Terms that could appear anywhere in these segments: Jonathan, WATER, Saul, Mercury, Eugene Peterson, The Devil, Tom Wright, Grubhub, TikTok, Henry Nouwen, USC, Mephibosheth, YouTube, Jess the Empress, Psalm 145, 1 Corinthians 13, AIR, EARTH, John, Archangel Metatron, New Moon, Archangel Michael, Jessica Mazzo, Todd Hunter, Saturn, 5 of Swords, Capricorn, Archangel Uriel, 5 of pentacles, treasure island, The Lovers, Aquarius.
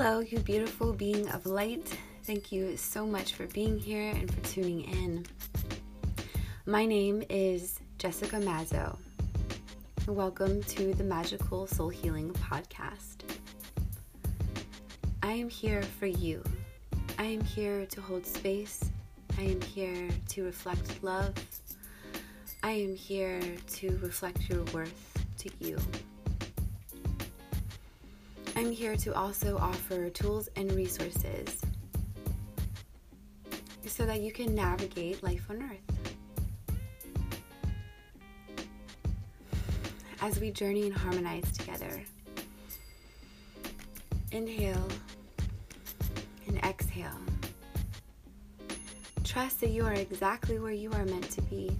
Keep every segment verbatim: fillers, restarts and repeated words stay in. Hello, you beautiful being of light. Thank you so much for being here and for tuning in. My name is Jessica Mazzo. Welcome to the Magical Soul Healing Podcast. I am here for you. I am here to hold space. I am here to reflect love. I am here to reflect your worth to you. I'm here to also offer tools and resources so that you can navigate life on Earth. As we journey and harmonize together, inhale and exhale. Trust that you are exactly where you are meant to be.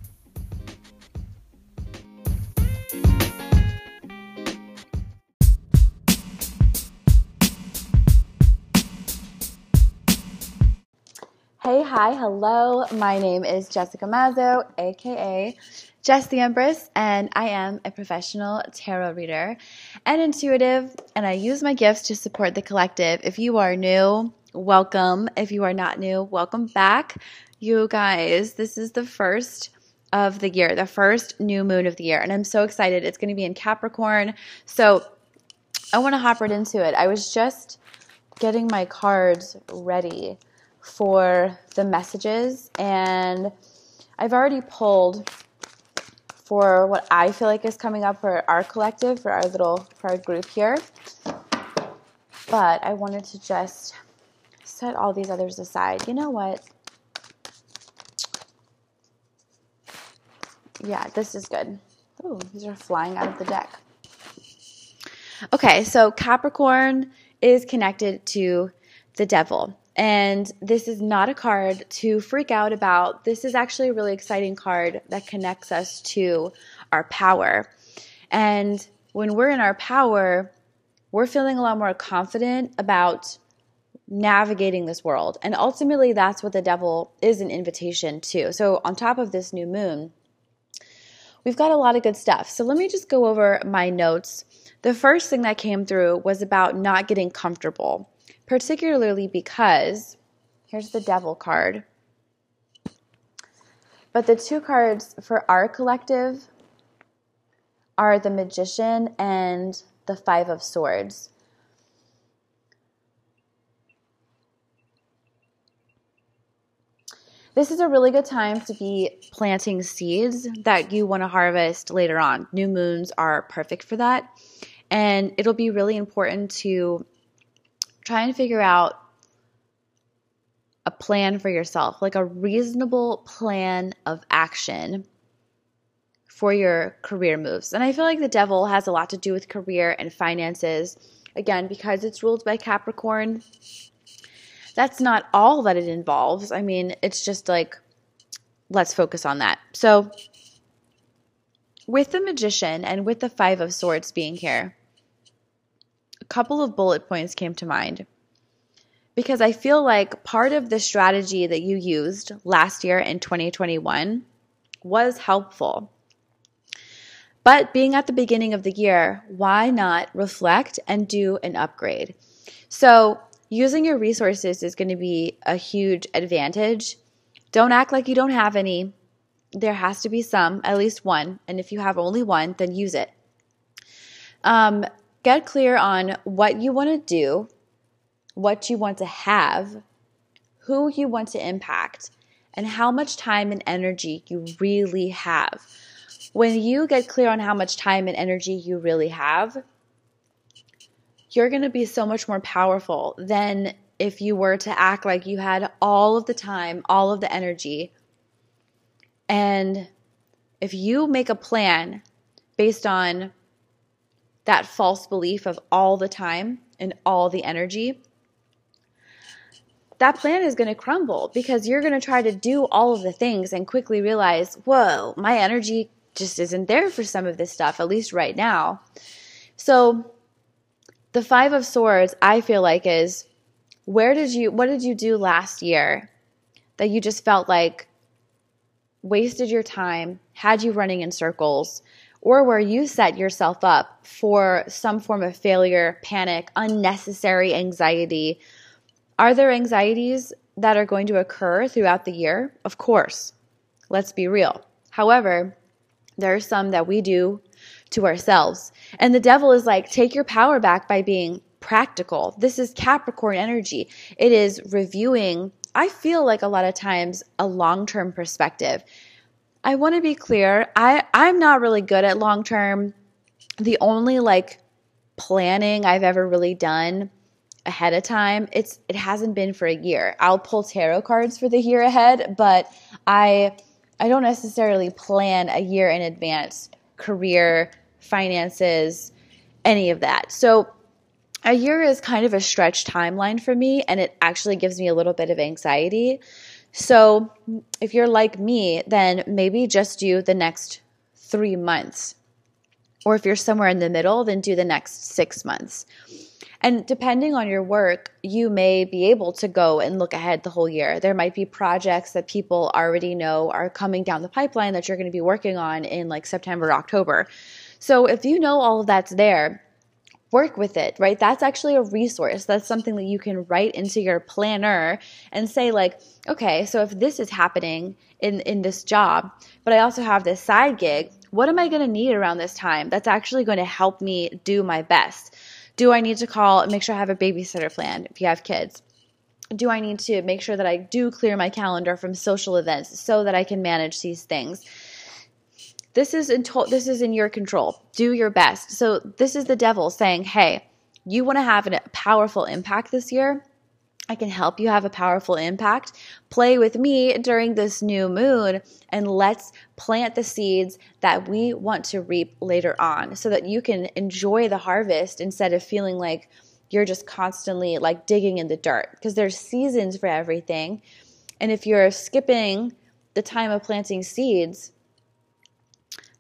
Hey, hi, hello. My name is Jessica Mazzo, aka Jess the Empress, and I am a professional tarot reader and intuitive, and I use my gifts to support the collective. If you are new, welcome. If you are not new, welcome back. You guys, this is the first of the year, the first new moon of the year, and I'm so excited. It's going to be in Capricorn, so I want to hop right into it. I was just getting my cards ready for the messages, and I've already pulled for what I feel like is coming up for our collective, for our little, for our group here, but I wanted to just set all these others aside. You know what? Yeah, this is good. Oh, these are flying out of the deck. Okay, so Capricorn is connected to the devil. And this is not a card to freak out about. This is actually a really exciting card that connects us to our power. And when we're in our power, we're feeling a lot more confident about navigating this world. And ultimately, that's what the devil is an invitation to. So on top of this new moon, we've got a lot of good stuff. So let me just go over my notes. The first thing that came through was about not getting comfortable. Particularly because, here's the devil card, but the two cards for our collective are the magician and the five of swords. This is a really good time to be planting seeds that you want to harvest later on. New moons are perfect for that, and it'll be really important to try and figure out a plan for yourself, like a reasonable plan of action for your career moves. And I feel like the devil has a lot to do with career and finances. Again, because it's ruled by Capricorn, that's not all that it involves. I mean, it's just like, let's focus on that. So with the magician and with the five of swords being here, couple of bullet points came to mind because I feel like part of the strategy that you used last year in twenty twenty-one was helpful. But being at the beginning of the year, why not reflect and do an upgrade? So using your resources is going to be a huge advantage. Don't act like you don't have any. There has to be some, at least one. And if you have only one, then use it. Um, Get clear on what you want to do, what you want to have, who you want to impact, and how much time and energy you really have. When you get clear on how much time and energy you really have, you're going to be so much more powerful than if you were to act like you had all of the time, all of the energy. And if you make a plan based on that false belief of all the time and all the energy, that plan is going to crumble because you're going to try to do all of the things and quickly realize, whoa, my energy just isn't there for some of this stuff, at least right now. So the five of swords, I feel like, is where did you, what did you do last year that you just felt like wasted your time, had you running in circles, or where you set yourself up for some form of failure, panic, unnecessary anxiety. Are there anxieties that are going to occur throughout the year? Of course. Let's be real. However, there are some that we do to ourselves. And the devil is like, take your power back by being practical. This is Capricorn energy. It is reviewing, I feel like a lot of times, a long-term perspective. I want to be clear. I, I'm not really good at long-term. The only like planning I've ever really done ahead of time, it's it hasn't been for a year. I'll pull tarot cards for the year ahead, but I I don't necessarily plan a year in advance, career, finances, any of that. So a year is kind of a stretched timeline for me, and it actually gives me a little bit of anxiety. So if you're like me, then maybe just do the next three months. Or if you're somewhere in the middle, then do the next six months. And depending on your work, you may be able to go and look ahead the whole year. There might be projects that people already know are coming down the pipeline that you're going to be working on in like September, October. So if you know all of that's there, work with it, right? That's actually a resource. That's something that you can write into your planner and say like, okay, so if this is happening in, in this job, but I also have this side gig, what am I going to need around this time that's actually going to help me do my best? Do I need to call and make sure I have a babysitter planned if you have kids? Do I need to make sure that I do clear my calendar from social events so that I can manage these things? This is in to- this is in your control. Do your best. So this is the devil saying, hey, you want to have a powerful impact this year? I can help you have a powerful impact. Play with me during this new moon and let's plant the seeds that we want to reap later on so that you can enjoy the harvest instead of feeling like you're just constantly like digging in the dirt, because there's seasons for everything. And if you're skipping the time of planting seeds,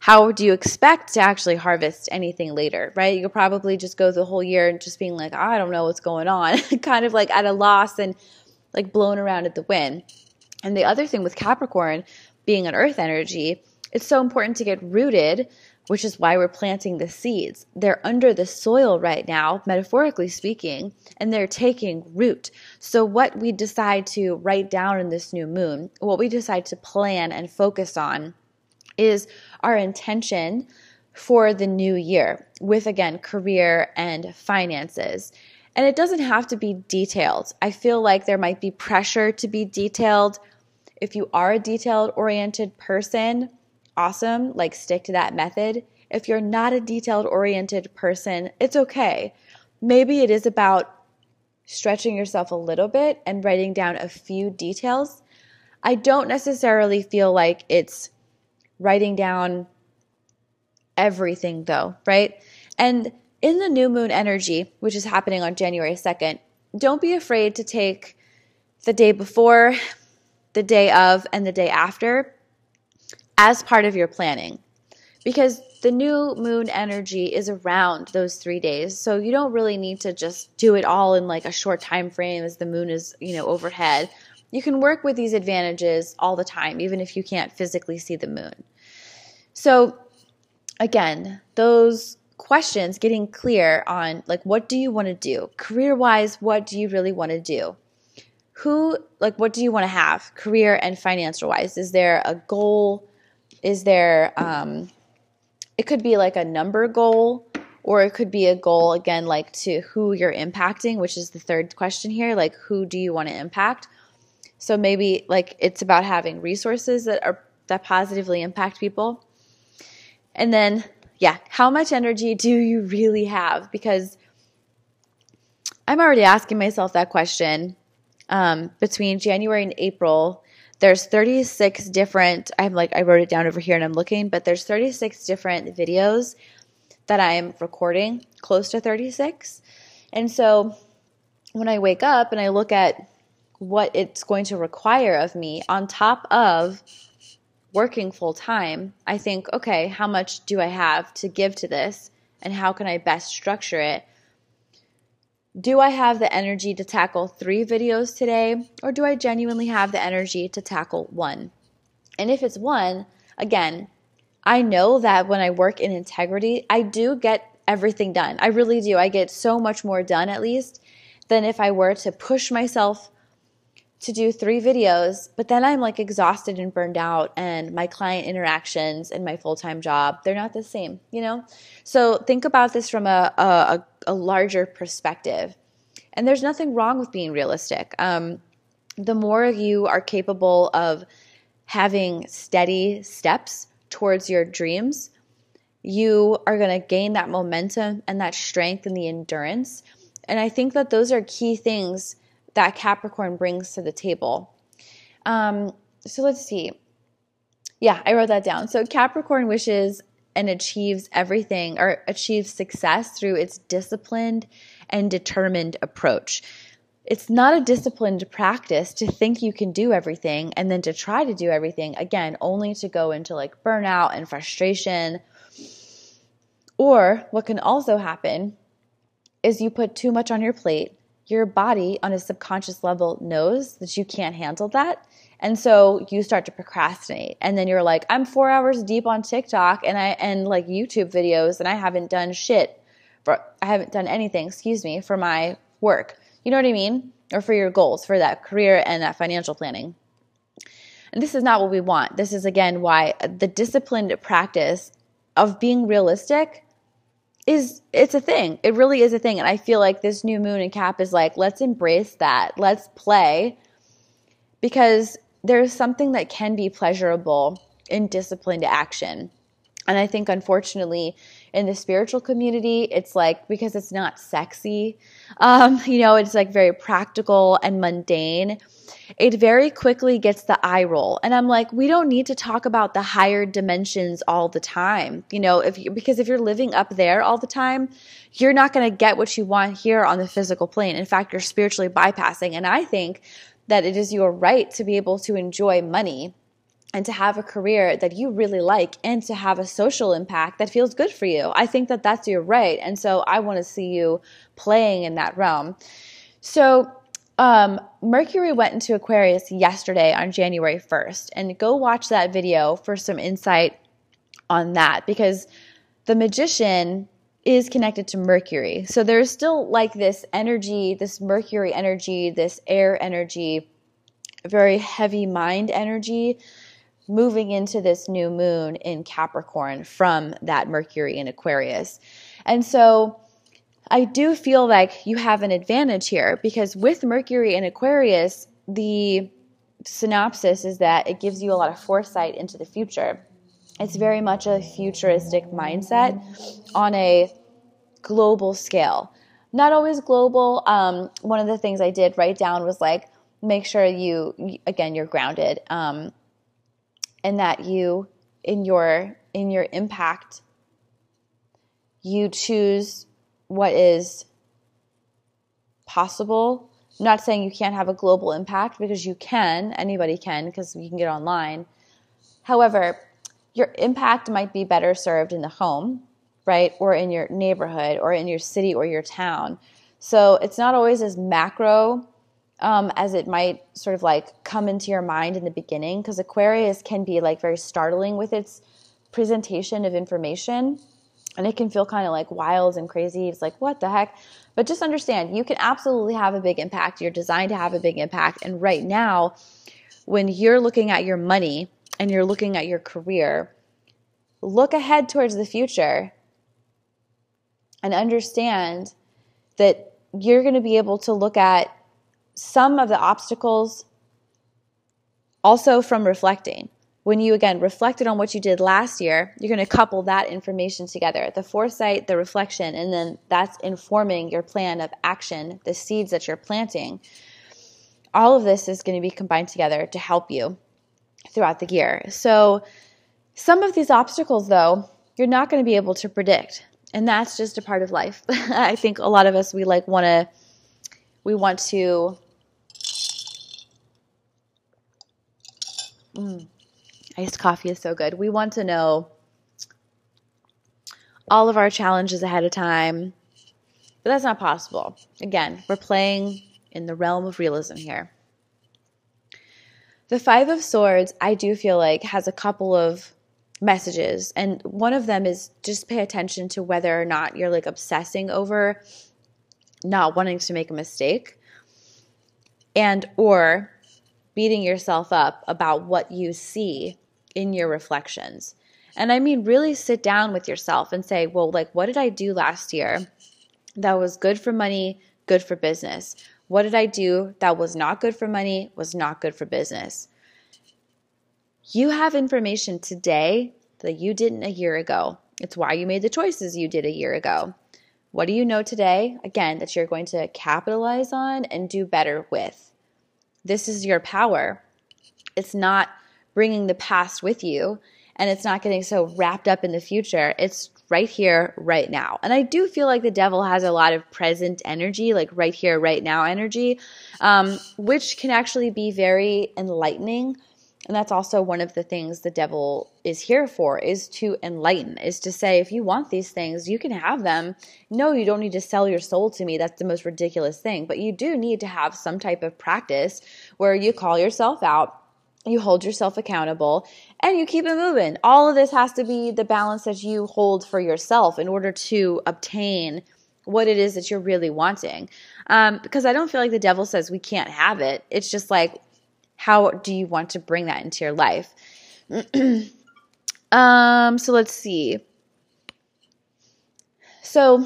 how do you expect to actually harvest anything later, right? You'll probably just go the whole year and just being like, I don't know what's going on, kind of like at a loss and like blown around at the wind. And the other thing with Capricorn being an earth energy, it's so important to get rooted, which is why we're planting the seeds. They're under the soil right now, metaphorically speaking, and they're taking root. So what we decide to write down in this new moon, what we decide to plan and focus on, is our intention for the new year with, again, career and finances. And it doesn't have to be detailed. I feel like there might be pressure to be detailed. If you are a detailed-oriented person, awesome, like stick to that method. If you're not a detailed-oriented person, it's okay. Maybe it is about stretching yourself a little bit and writing down a few details. I don't necessarily feel like it's writing down everything though, right? And in the new moon energy, which is happening on January second, don't be afraid to take the day before, the day of, and the day after as part of your planning, because the new moon energy is around those three days. So you don't really need to just do it all in like a short time frame as the moon is, you know, overhead. You can work with these advantages all the time, even if you can't physically see the moon. So again, those questions, getting clear on like, what do you want to do? Career-wise, what do you really want to do? Who, like, what do you want to have? Career and financial-wise, is there a goal? Is there, um, it could be like a number goal, or it could be a goal, again, like to who you're impacting, which is the third question here, like who do you want to impact? So maybe like it's about having resources that are that positively impact people. And then, yeah, how much energy do you really have? Because I'm already asking myself that question. Um, between January and April, there's thirty-six different, I'm like, I wrote it down over here and I'm looking, but there's thirty-six different videos that I'm recording, close to thirty-six. And so when I wake up and I look at what it's going to require of me on top of working full time, I think, okay, how much do I have to give to this and how can I best structure it? Do I have the energy to tackle three videos today, or do I genuinely have the energy to tackle one? And if it's one, again, I know that when I work in integrity, I do get everything done. I really do. I get so much more done, at least, than if I were to push myself to do three videos, but then I'm like exhausted and burned out, and my client interactions and my full-time job, they're not the same, you know? So think about this from a a, a larger perspective. And there's nothing wrong with being realistic. Um, the more you are capable of having steady steps towards your dreams, you are going to gain that momentum and that strength and the endurance. And I think that those are key things that Capricorn brings to the table. Um, so let's see. Yeah, I wrote that down. So Capricorn wishes and achieves everything, or achieves success through its disciplined and determined approach. It's not a disciplined practice to think you can do everything and then to try to do everything, again, only to go into like burnout and frustration. Or what can also happen is you put too much on your plate. Your body on a subconscious level knows that you can't handle that. And so you start to procrastinate. And then you're like, I'm four hours deep on TikTok and I and like YouTube videos, and I haven't done shit for, I haven't done anything, excuse me, for my work. You know what I mean? Or for your goals, for that career and that financial planning. And this is not what we want. This is, again, why the disciplined practice of being realistic is it's a thing. It really is a thing. And I feel like this new moon in Cap is like, let's embrace that. Let's play, because there's something that can be pleasurable in disciplined action. And I think, unfortunately, in the spiritual community, it's like, because it's not sexy, um, you know, it's like very practical and mundane. It very quickly gets the eye roll. And I'm like, we don't need to talk about the higher dimensions all the time, you know, if you, because if you're living up there all the time, you're not going to get what you want here on the physical plane. In fact, you're spiritually bypassing. And I think that it is your right to be able to enjoy money and to have a career that you really like and to have a social impact that feels good for you. I think that that's your right. And so I want to see you playing in that realm. So Um, Mercury went into Aquarius yesterday on January first, and go watch that video for some insight on that, because the Magician is connected to Mercury. So there's still like this energy, this Mercury energy, this air energy, very heavy mind energy moving into this new moon in Capricorn from that Mercury in Aquarius. And so I do feel like you have an advantage here, because with Mercury in Aquarius, the synopsis is that it gives you a lot of foresight into the future. It's very much a futuristic mindset on a global scale. Not always global. Um, one of the things I did write down was like, make sure you, again, you're grounded, um, and that you, in your, in your impact, you choose what is possible. I'm not saying you can't have a global impact, because you can, anybody can, because you can get online. However, your impact might be better served in the home, right? Or in your neighborhood, or in your city, or your town. So it's not always as macro um, as it might sort of like come into your mind in the beginning, because Aquarius can be like very startling with its presentation of information. And it can feel kind of like wild and crazy. It's like, what the heck? But just understand, you can absolutely have a big impact. You're designed to have a big impact. And right now, when you're looking at your money and you're looking at your career, look ahead towards the future and understand that you're going to be able to look at some of the obstacles also from reflecting. When you, again, reflected on what you did last year, you're going to couple that information together, the foresight, the reflection, and then that's informing your plan of action, the seeds that you're planting. All of this is going to be combined together to help you throughout the year. So some of these obstacles, though, you're not going to be able to predict, and that's just a part of life. I think a lot of us, we like want to, we want to, mm. Iced coffee is so good. We want to know all of our challenges ahead of time, but that's not possible. Again, we're playing in the realm of realism here. The Five of Swords, I do feel like, has a couple of messages. And one of them is just pay attention to whether or not you're like obsessing over not wanting to make a mistake and or beating yourself up about what you see in your reflections. And I mean, really sit down with yourself and say, well, like, what did I do last year that was good for money, good for business? What did I do that was not good for money, was not good for business? You have information today that you didn't a year ago. It's why you made the choices you did a year ago. What do you know today, again, that you're going to capitalize on and do better with? This is your power. It's not bringing the past with you, and it's not getting so wrapped up in the future. It's right here, right now. And I do feel like the devil has a lot of present energy, like right here, right now energy, um, which can actually be very enlightening. And that's also one of the things the devil is here for, is to enlighten, is to say, if you want these things, you can have them. No, you don't need to sell your soul to me. That's the most ridiculous thing. But you do need to have some type of practice where you call yourself out, you hold yourself accountable, and you keep it moving. All of this has to be the balance that you hold for yourself in order to obtain what it is that you're really wanting. Um, because I don't feel like the devil says we can't have it. It's just like, how do you want to bring that into your life? um, so let's see. So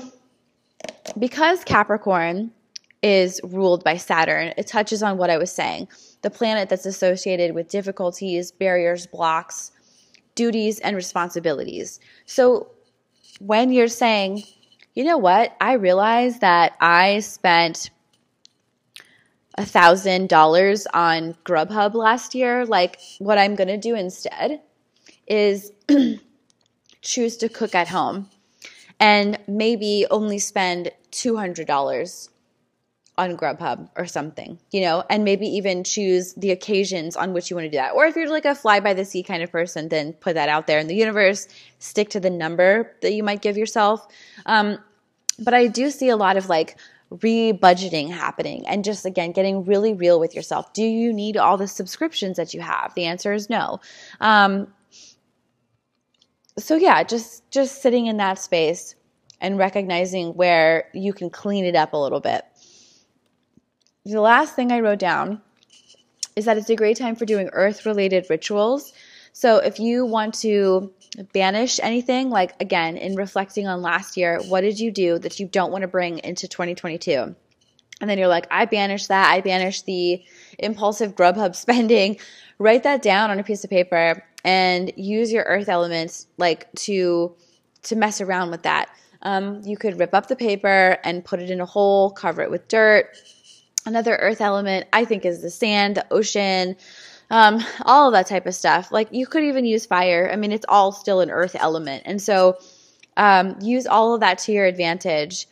because Capricorn is ruled by Saturn, it touches on what I was saying. The planet that's associated with difficulties, barriers, blocks, duties, and responsibilities. So when you're saying, you know what, I realize that I spent one thousand dollars on Grubhub last year, like what I'm going to do instead is choose to cook at home and maybe only spend two hundred dollars on Grubhub or something, you know, and maybe even choose the occasions on which you want to do that. Or if you're like a fly by the sea kind of person, then put that out there in the universe, stick to the number that you might give yourself. Um, but I do see a lot of like re-budgeting happening and just, again, getting really real with yourself. Do you need all the subscriptions that you have? The answer is no. Um, so yeah, just, just sitting in that space and recognizing where you can clean it up a little bit. The last thing I wrote down is that it's a great time for doing earth-related rituals. So if you want to banish anything, like again, in reflecting on last year, what did you do that you don't want to bring into twenty twenty-two? And then you're like, I banished that. I banished the impulsive Grubhub spending. Write that down on a piece of paper and use your earth elements like to, to mess around with that. Um, you could rip up the paper and put it in a hole, cover it with dirt. Another earth element I think is the sand, the ocean, um, all of that type of stuff. Like you could even use fire. I mean, it's all still an earth element. And so um, use all of that to your advantage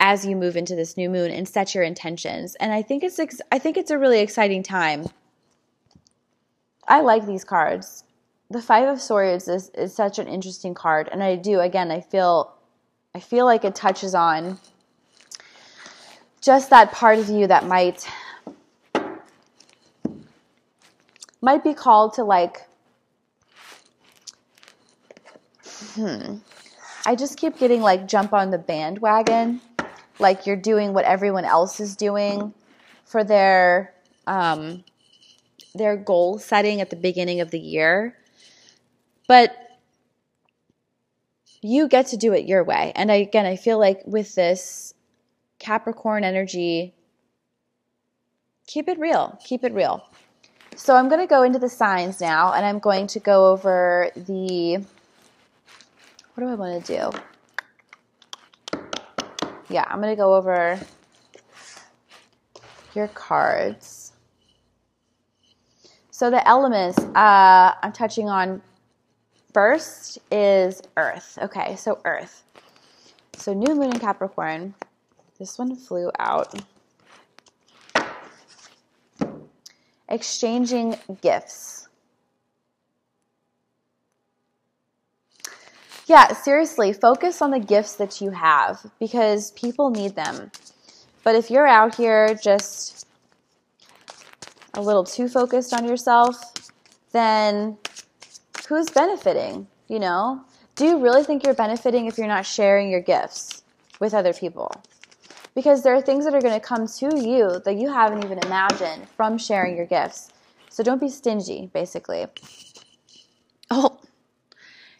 as you move into this new moon and set your intentions. And I think it's ex I think it's a really exciting time. I like these cards. The Five of Swords is, is such an interesting card. And I do, again, I feel I feel like it touches on just that part of you that might might be called to like, hmm, I just keep getting like jump on the bandwagon, like you're doing what everyone else is doing for their, um, their goal setting at the beginning of the year. But you get to do it your way. And I, again, I feel like with this Capricorn energy, keep it real, keep it real. So I'm going to go into the signs now, and I'm going to go over the, what do I want to do? Yeah, I'm going to go over your cards. So the elements uh, I'm touching on first is earth. Okay, so earth. So new moon in Capricorn. This one flew out. Exchanging gifts. Yeah, seriously, focus on the gifts that you have because people need them. But if you're out here just a little too focused on yourself, then who's benefiting, you know? Do you really think you're benefiting if you're not sharing your gifts with other people? Because there are things that are going to come to you that you haven't even imagined from sharing your gifts. So don't be stingy, basically. Oh,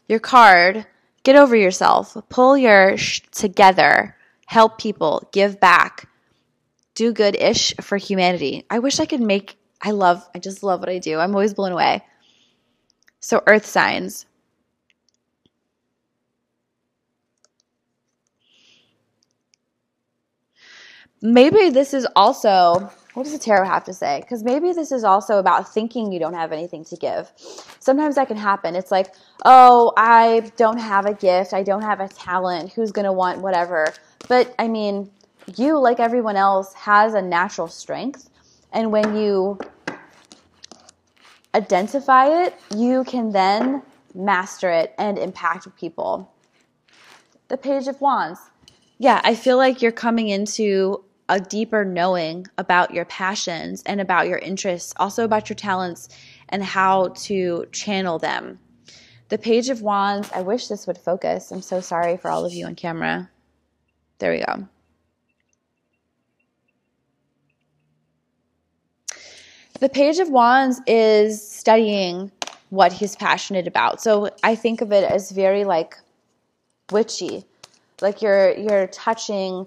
your card. Get over yourself. Pull your sh together. Help people. Give back. Do good-ish for humanity. I wish I could make – I love – I just love what I do. I'm always blown away. So earth signs. Maybe this is also – what does the tarot have to say? Because maybe this is also about thinking you don't have anything to give. Sometimes that can happen. It's like, oh, I don't have a gift. I don't have a talent. Who's going to want whatever? But, I mean, you, like everyone else, has a natural strength. And when you identify it, you can then master it and impact people. The Page of Wands. Yeah, I feel like you're coming into a deeper knowing about your passions and about your interests, also about your talents and how to channel them. The Page of Wands, I wish this would focus. I'm so sorry for all of you on camera. There we go. The Page of Wands is studying what he's passionate about. So I think of it as very like witchy, like you're, you're touching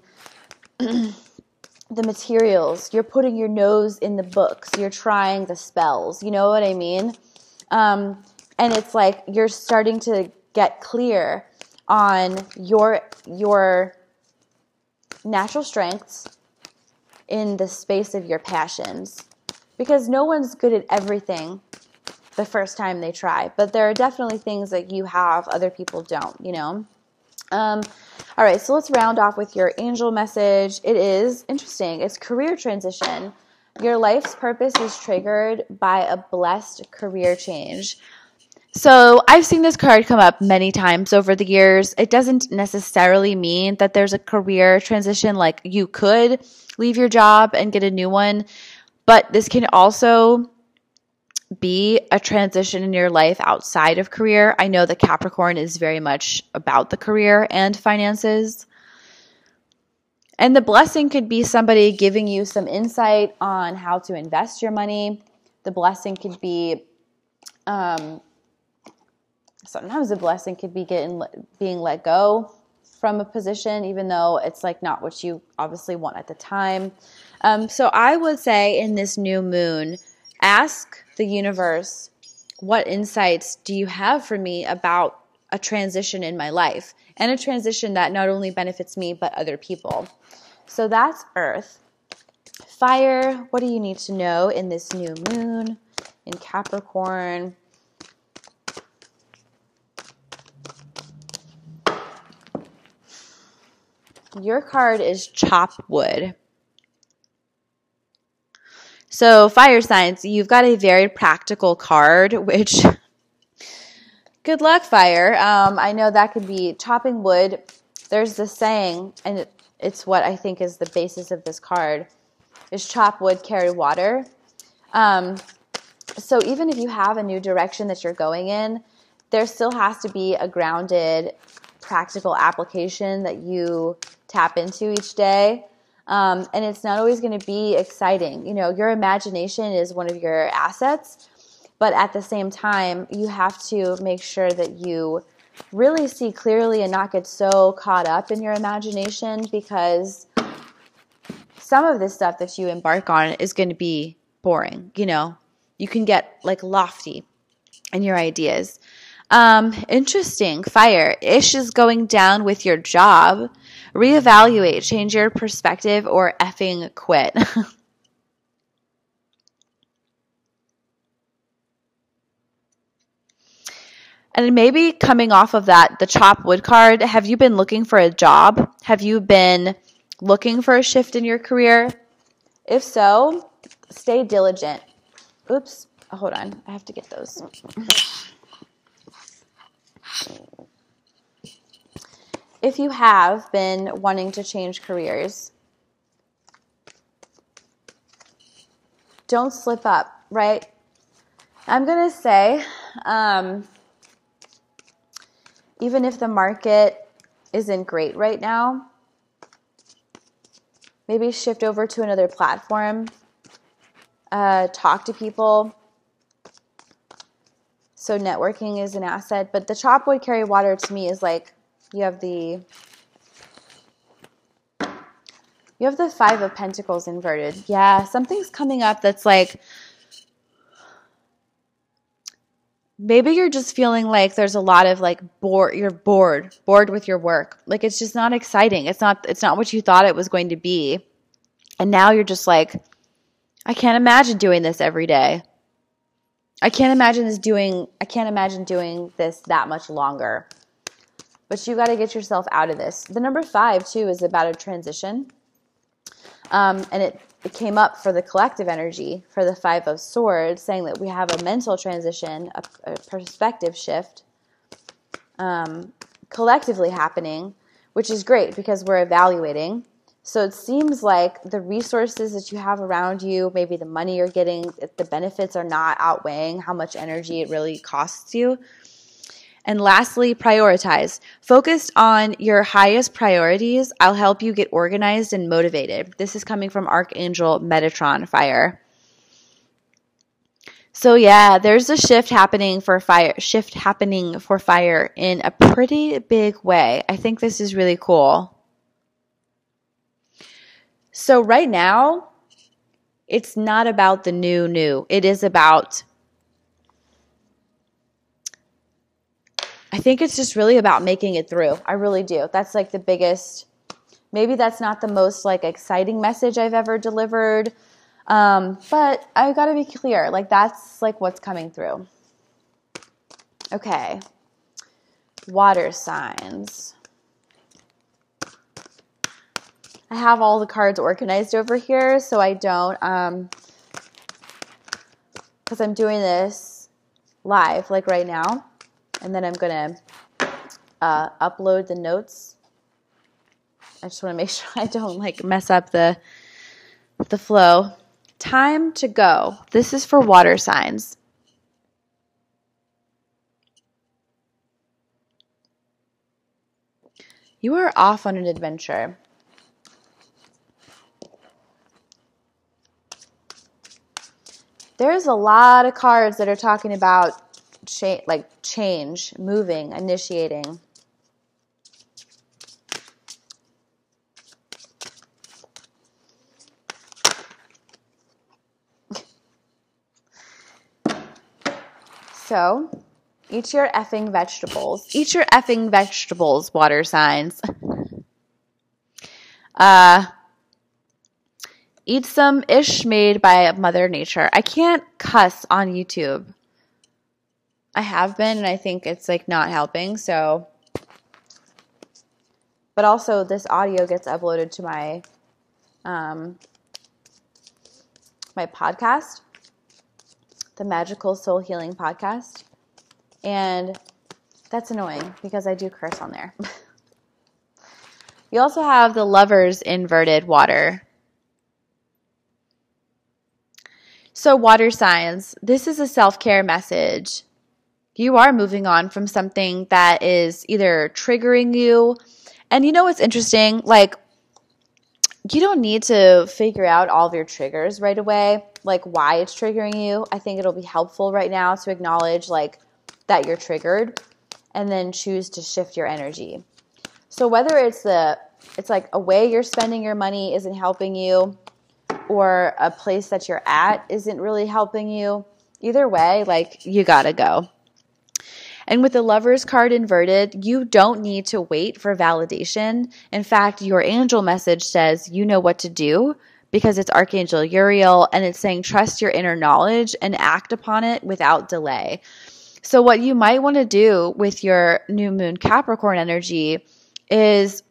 the materials, you're putting your nose in the books, you're trying the spells, you know what I mean? Um, and it's like you're starting to get clear on your, your natural strengths in the space of your passions. Because no one's good at everything the first time they try, but there are definitely things that you have other people don't, you know? Um, all right, so let's round off with your angel message. It is interesting. It's career transition. Your life's purpose is triggered by a blessed career change. So I've seen this card come up many times over the years. It doesn't necessarily mean that there's a career transition, like you could leave your job and get a new one, but this can also be a transition in your life outside of career. I know that Capricorn is very much about the career and finances. And the blessing could be somebody giving you some insight on how to invest your money. The blessing could be, um, sometimes the blessing could be getting being let go from a position, even though it's like not what you obviously want at the time. Um, so I would say in this new moon, ask the universe, what insights do you have for me about a transition in my life, and a transition that not only benefits me but other people? So that's Earth. Fire, what do you need to know in this new moon in Capricorn? Your card is chop wood. So fire signs, you've got a very practical card, which good luck, fire. Um, I know that could be chopping wood. There's this saying, and it, it's what I think is the basis of this card, is chop wood, carry water. Um, so even if you have a new direction that you're going in, there still has to be a grounded, practical application that you tap into each day. Um, and it's not always going to be exciting. You know, your imagination is one of your assets, but at the same time, you have to make sure that you really see clearly and not get so caught up in your imagination, because some of this stuff that you embark on is going to be boring. You know, you can get like lofty in your ideas. Um, interesting. Fire. Ish is going down with your job. Reevaluate, change your perspective, or effing quit. And maybe coming off of that, the chop wood card, have you been looking for a job? Have you been looking for a shift in your career? If so, stay diligent. Oops. Oh, hold on. I have to get those. If you have been wanting to change careers, don't slip up, right? I'm going to say, um, even if the market isn't great right now, maybe shift over to another platform, uh, talk to people. So networking is an asset, but the chop would carry water to me is like, you have the, you have the five of pentacles inverted. Yeah. Something's coming up. That's like, maybe you're just feeling like there's a lot of like bored, you're bored, bored with your work. Like it's just not exciting. It's not, it's not what you thought it was going to be. And now you're just like, I can't imagine doing this every day. I can't imagine this doing, I can't imagine doing this that much longer, but you got to get yourself out of this. The number five too is about a transition. Um, and it, it came up for the collective energy for the Five of Swords, saying that we have a mental transition, a, a perspective shift um, collectively happening, which is great because we're evaluating. So it seems like the resources that you have around you, maybe the money you're getting, the benefits are not outweighing how much energy it really costs you. And lastly, prioritize. Focused on your highest priorities. I'll help you get organized and motivated. This is coming from Archangel Metatron Fire. So yeah, there's a shift happening for fire, shift happening for fire in a pretty big way. I think this is really cool. So right now, it's not about the new new. It is about, I think it's just really about making it through. I really do. That's like the biggest, maybe that's not the most like exciting message I've ever delivered. Um, but I've got to be clear. Like that's like what's coming through. Okay. Water signs. I have all the cards organized over here, so I don't, um, because I'm doing this live like right now. And then I'm going to uh, upload the notes. I just want to make sure I don't like mess up the, the flow. Time to go. This is for water signs. You are off on an adventure. There's a lot of cards that are talking about Cha- like change, moving, initiating. So, eat your effing vegetables. Eat your effing vegetables, water signs. uh, eat some ish made by Mother Nature. I can't cuss on YouTube. I have been, and I think it's like not helping. So, but also this audio gets uploaded to my, um, my podcast, the Magical Soul Healing Podcast, and that's annoying because I do curse on there. You also have the Lovers inverted water. So, water signs. This is a self-care message. You are moving on from something that is either triggering you. And you know what's interesting? Like, you don't need to figure out all of your triggers right away, like why it's triggering you. I think it'll be helpful right now to acknowledge like that you're triggered and then choose to shift your energy. So whether it's the, it's like a way you're spending your money isn't helping you or a place that you're at isn't really helping you, either way, like you gotta go. And with the Lovers card inverted, you don't need to wait for validation. In fact, your angel message says you know what to do because it's Archangel Uriel, and it's saying trust your inner knowledge and act upon it without delay. So what you might want to do with your new moon Capricorn energy is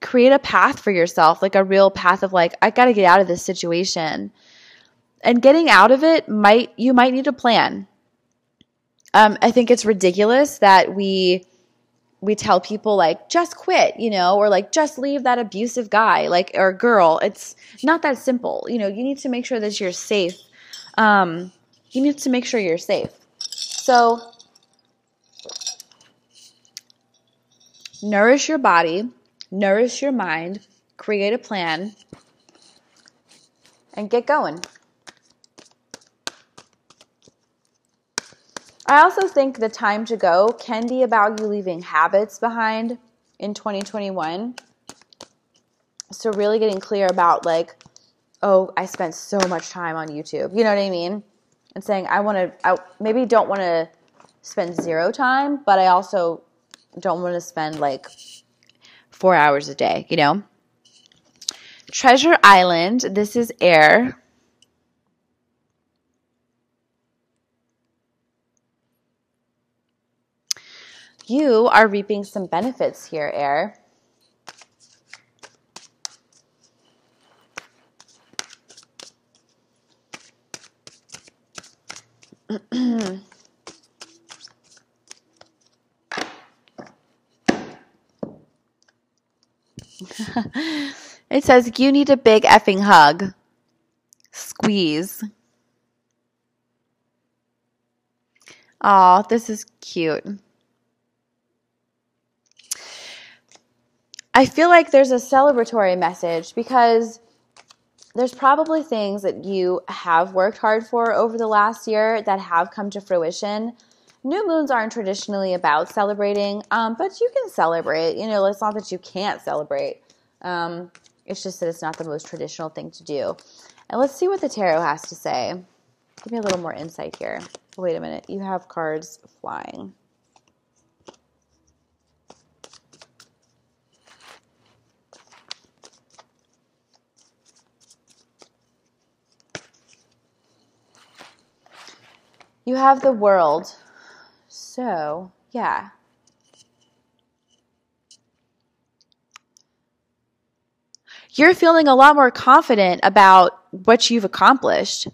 create a path for yourself, like a real path of like, I got to get out of this situation. And getting out of it, might you might need a plan. Um, I think it's ridiculous that we we tell people like just quit, you know, or like just leave that abusive guy, like or girl. It's not that simple, you know. You need to make sure that you're safe Um, he needs to make sure you're safe. So nourish your body, nourish your mind, create a plan, and get going. I also think the time to go can be about you leaving habits behind in twenty twenty-one. So really getting clear about like, oh, I spent so much time on YouTube. You know what I mean? And saying I want to, I maybe don't want to spend zero time, but I also don't want to spend like four hours a day, you know? Treasure Island, this is AIR. You are reaping some benefits here, AIR. It says, you need a big effing hug. Squeeze. Aw, this is cute. I feel like there's a celebratory message because there's probably things that you have worked hard for over the last year that have come to fruition. New moons aren't traditionally about celebrating, um, but you can celebrate. You know, it's not that you can't celebrate. Um, it's just that it's not the most traditional thing to do. And let's see what the tarot has to say. Give me a little more insight here. Wait a minute. You have cards flying. You have the World. So, yeah. You're feeling a lot more confident about what you've accomplished.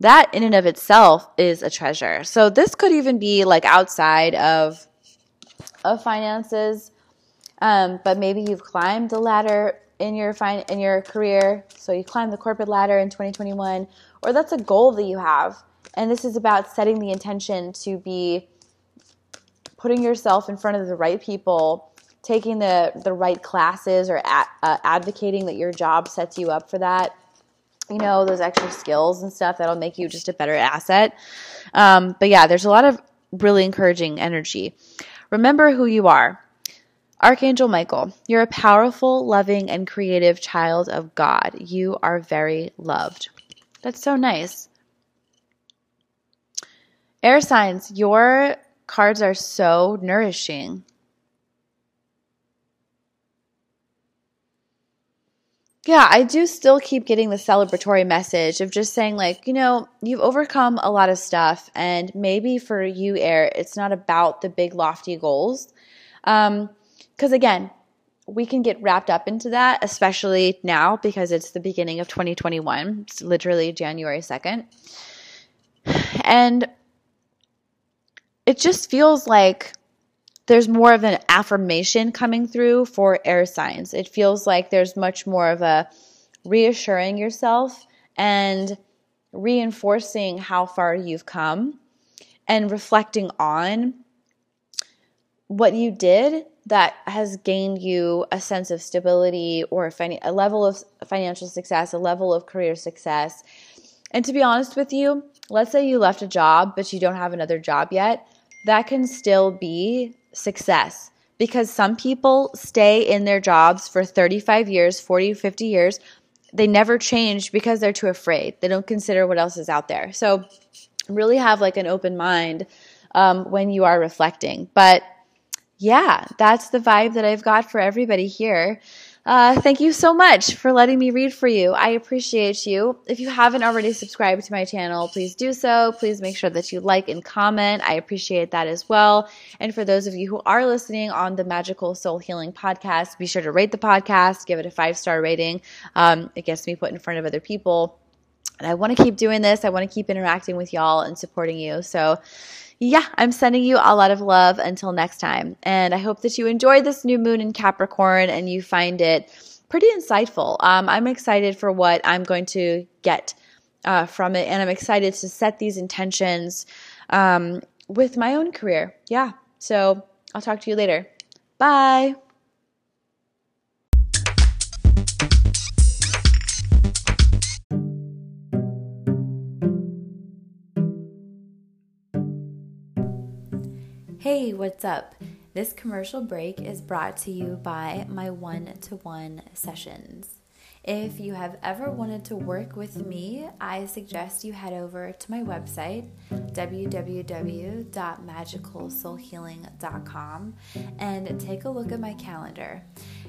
That in and of itself is a treasure. So this could even be like outside of, of finances. Um, but maybe you've climbed the ladder in your fin- in your career. So you climbed the corporate ladder in twenty twenty-one. Or that's a goal that you have. And this is about setting the intention to be putting yourself in front of the right people, taking the, the right classes, or at, uh, advocating that your job sets you up for that. You know, those extra skills and stuff that'll make you just a better asset. Um, but yeah, there's a lot of really encouraging energy. Remember who you are. Archangel Michael, you're a powerful, loving, and creative child of God. You are very loved. That's so nice. Air signs, your cards are so nourishing. Yeah, I do still keep getting the celebratory message of just saying like, you know, you've overcome a lot of stuff, and maybe for you, Air, it's not about the big lofty goals. Um, 'cause again, we can get wrapped up into that, especially now because it's the beginning of twenty twenty-one. It's literally January second. And it just feels like there's more of an affirmation coming through for air signs. It feels like there's much more of a reassuring yourself and reinforcing how far you've come and reflecting on what you did that has gained you a sense of stability or a, a level of financial success, a level of career success. And to be honest with you, let's say you left a job, but you don't have another job yet. That can still be success, because some people stay in their jobs for thirty-five years, forty, fifty years. They never change because they're too afraid. They don't consider what else is out there. So really have like an open mind um, when you are reflecting. But yeah, that's the vibe that I've got for everybody here. Uh, thank you so much for letting me read for you. I appreciate you. If you haven't already subscribed to my channel, please do so. Please make sure that you like and comment. I appreciate that as well. And for those of you who are listening on the Magical Soul Healing Podcast, be sure to rate the podcast, give it a five-star rating. Um, it gets me put in front of other people. And I want to keep doing this. I want to keep interacting with y'all and supporting you. So yeah, I'm sending you a lot of love until next time. And I hope that you enjoy this new moon in Capricorn and you find it pretty insightful. Um, I'm excited for what I'm going to get uh, from it. And I'm excited to set these intentions um, with my own career. Yeah. So I'll talk to you later. Bye. Hey, what's up? This commercial break is brought to you by my one-to-one sessions. If you have ever wanted to work with me, I suggest you head over to my website, w w w dot magical soul healing dot com, and take a look at my calendar.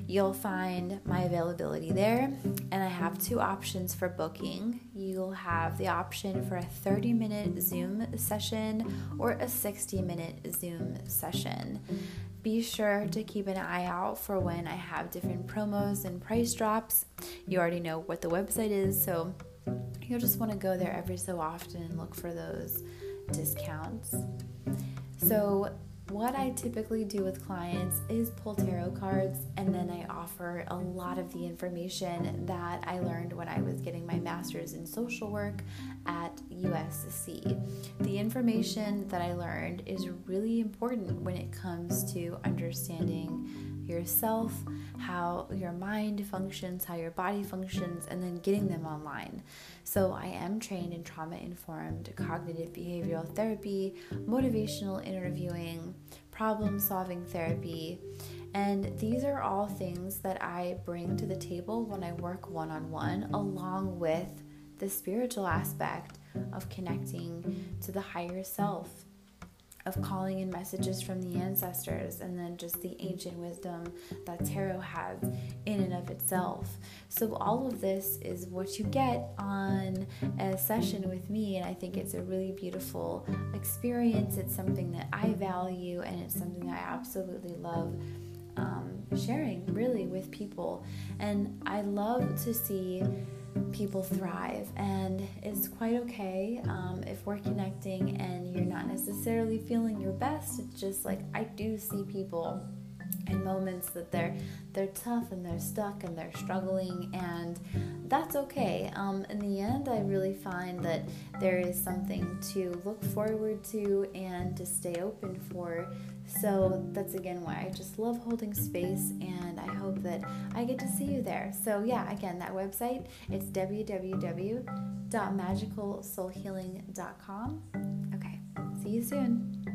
You'll find my availability there, and I have two options for booking. You'll have the option for a thirty-minute Zoom session or a sixty-minute Zoom session. Be sure to keep an eye out for when I have different promos and price drops. You already know what the website is, so you'll just want to go there every so often and look for those discounts. So what I typically do with clients is pull tarot cards, and then I offer a lot of the information that I learned when I was getting my master's in social work at U S C. The information that I learned is really important when it comes to understanding yourself, how your mind functions, how your body functions, and then getting them online. So I am trained in trauma-informed cognitive behavioral therapy, motivational interviewing, problem-solving therapy, and these are all things that I bring to the table when I work one-on-one, along with the spiritual aspect of connecting to the higher self, of calling in messages from the ancestors, and then just the ancient wisdom that tarot has in and of itself. So all of this is what you get on a session with me, and I think it's a really beautiful experience. It's something that I value, and it's something I absolutely love um, sharing, really, with people. And I love to see people thrive, and it's quite okay um, if we're connecting and you're not necessarily feeling your best. It's just like, I do see people in moments that they're they're tough and they're stuck and they're struggling, and that's okay. Um, in the end, I really find that there is something to look forward to and to stay open for. So that's again why I just love holding space, and I hope that I get to see you there. So yeah, again, that website, it's w w w dot magical soul healing dot com. Okay, see you soon.